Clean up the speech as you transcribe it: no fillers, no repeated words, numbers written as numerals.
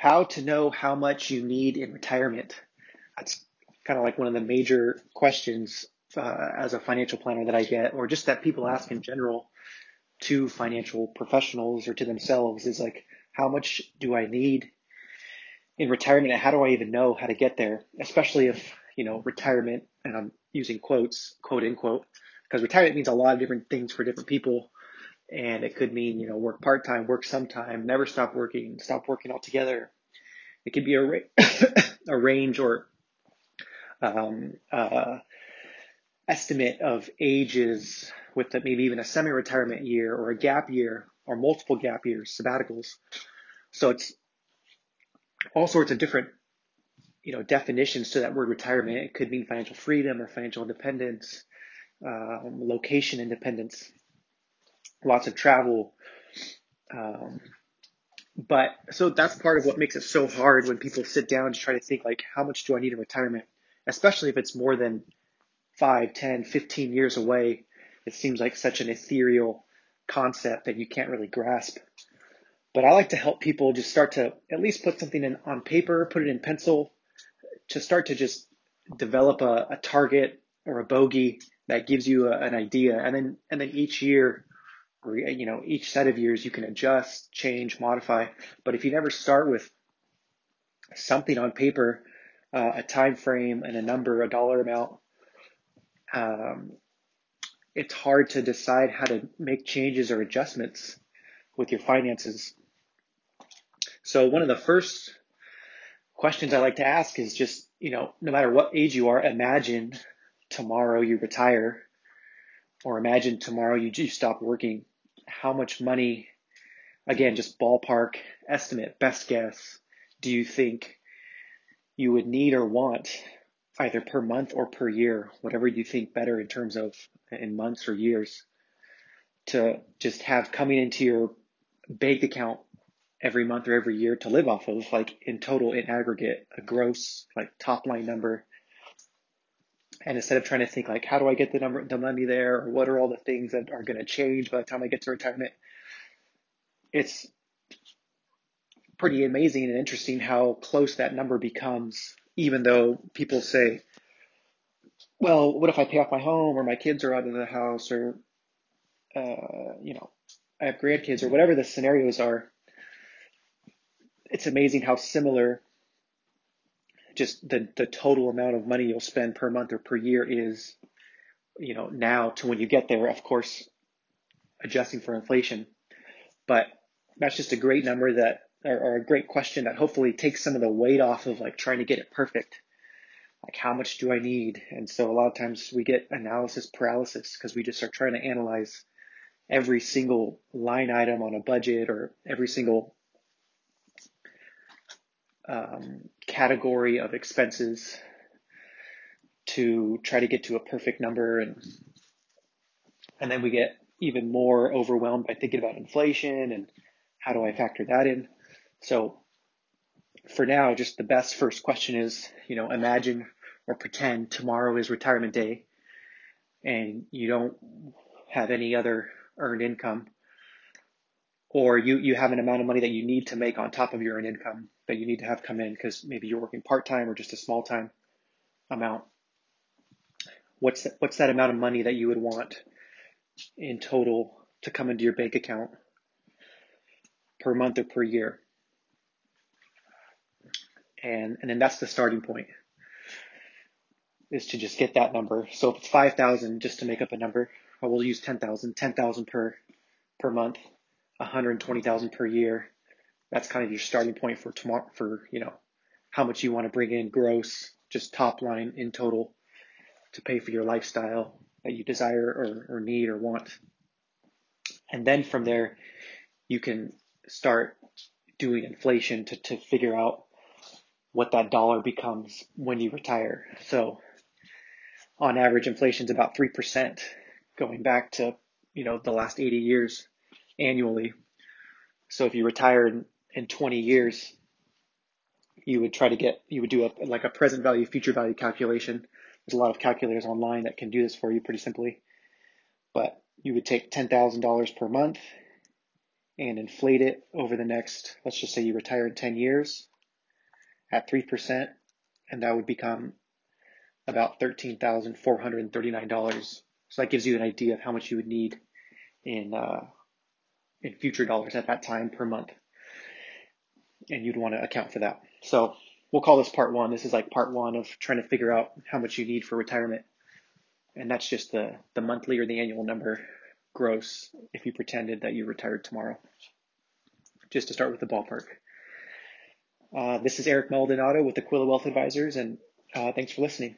How to know how much you need in retirement. That's kind of like one of the major questions as a financial planner that I get, or just that people ask in general to financial professionals or to themselves, is like, how much do I need in retirement and how do I even know how to get there? Especially if, you know, retirement, and I'm using quotes, quote unquote, because retirement means a lot of different things for different people. And it could mean, you know, work part-time, work sometime, never stop working altogether. It could be a range or estimate of ages with maybe even a semi-retirement year or a gap year or multiple gap years, sabbaticals. So it's all sorts of different, you know, definitions to that word retirement. It could mean financial freedom or financial independence, location independence. Lots of travel. But so that's part of what makes it so hard when people sit down to try to think, like, how much do I need in retirement? Especially if it's more than 5, 10, 15 years away. It seems like such an ethereal concept that you can't really grasp. But I like to help people just start to at least put something in on paper, put it in pencil, to start to just develop a target or a bogey that gives you an idea. And then each year, or, you know, each set of years you can adjust, change, modify. But if you never start with something on paper, a time frame and a number, a dollar amount, it's hard to decide how to make changes or adjustments with your finances. So one of the first questions I like to ask is just, you know, no matter what age you are, imagine tomorrow you retire, or imagine tomorrow you do stop working. How much money, again, just ballpark estimate, best guess, do you think you would need or want, either per month or per year, whatever you think better in terms of in months or years, to just have coming into your bank account every month or every year to live off of, like in total, in aggregate, a gross, like top line number. And instead of trying to think like, how do I get the money there? Or what are all the things that are going to change by the time I get to retirement? It's pretty amazing and interesting how close that number becomes, even though people say, well, what if I pay off my home, or my kids are out of the house, or, you know, I have grandkids, or whatever the scenarios are. It's amazing how similar just the total amount of money you'll spend per month or per year is, you know, now to when you get there, of course, adjusting for inflation. But that's just a great number that, or a great question that hopefully takes some of the weight off of like trying to get it perfect. Like, how much do I need? And so a lot of times we get analysis paralysis because we just are trying to analyze every single line item on a budget, or every single category of expenses, to try to get to a perfect number. And then we get even more overwhelmed by thinking about inflation and how do I factor that in? So for now, just the best first question is, you know, imagine or pretend tomorrow is retirement day and you don't have any other earned income, or you have an amount of money that you need to make on top of your earned income that you need to have come in because maybe you're working part-time or just a small time amount. What's that amount of money that you would want in total to come into your bank account per month or per year? And then that's the starting point, is to just get that number. So if it's 5,000, just to make up a number, I will use 10,000 per month, 120,000 per year. That's kind of your starting point for tomorrow, for, you know, how much you want to bring in gross, just top line in total, to pay for your lifestyle that you desire or need or want. And then from there, you can start doing inflation to figure out what that dollar becomes when you retire. So on average, inflation is about 3% going back to, you know, the last 80 years annually. So if you retire in 20 years, you would do like a present value, future value calculation. There's a lot of calculators online that can do this for you pretty simply. But you would take $10,000 per month and inflate it over the next, let's just say you retire in 10 years at 3%, and that would become about $13,439. So that gives you an idea of how much you would need in future dollars at that time per month. And you'd want to account for that. So we'll call this part one. This is like part one of trying to figure out how much you need for retirement. And that's just the monthly or the annual number gross if you pretended that you retired tomorrow, just to start with the ballpark. This is Eric Maldonado with Aquila Wealth Advisors, and thanks for listening.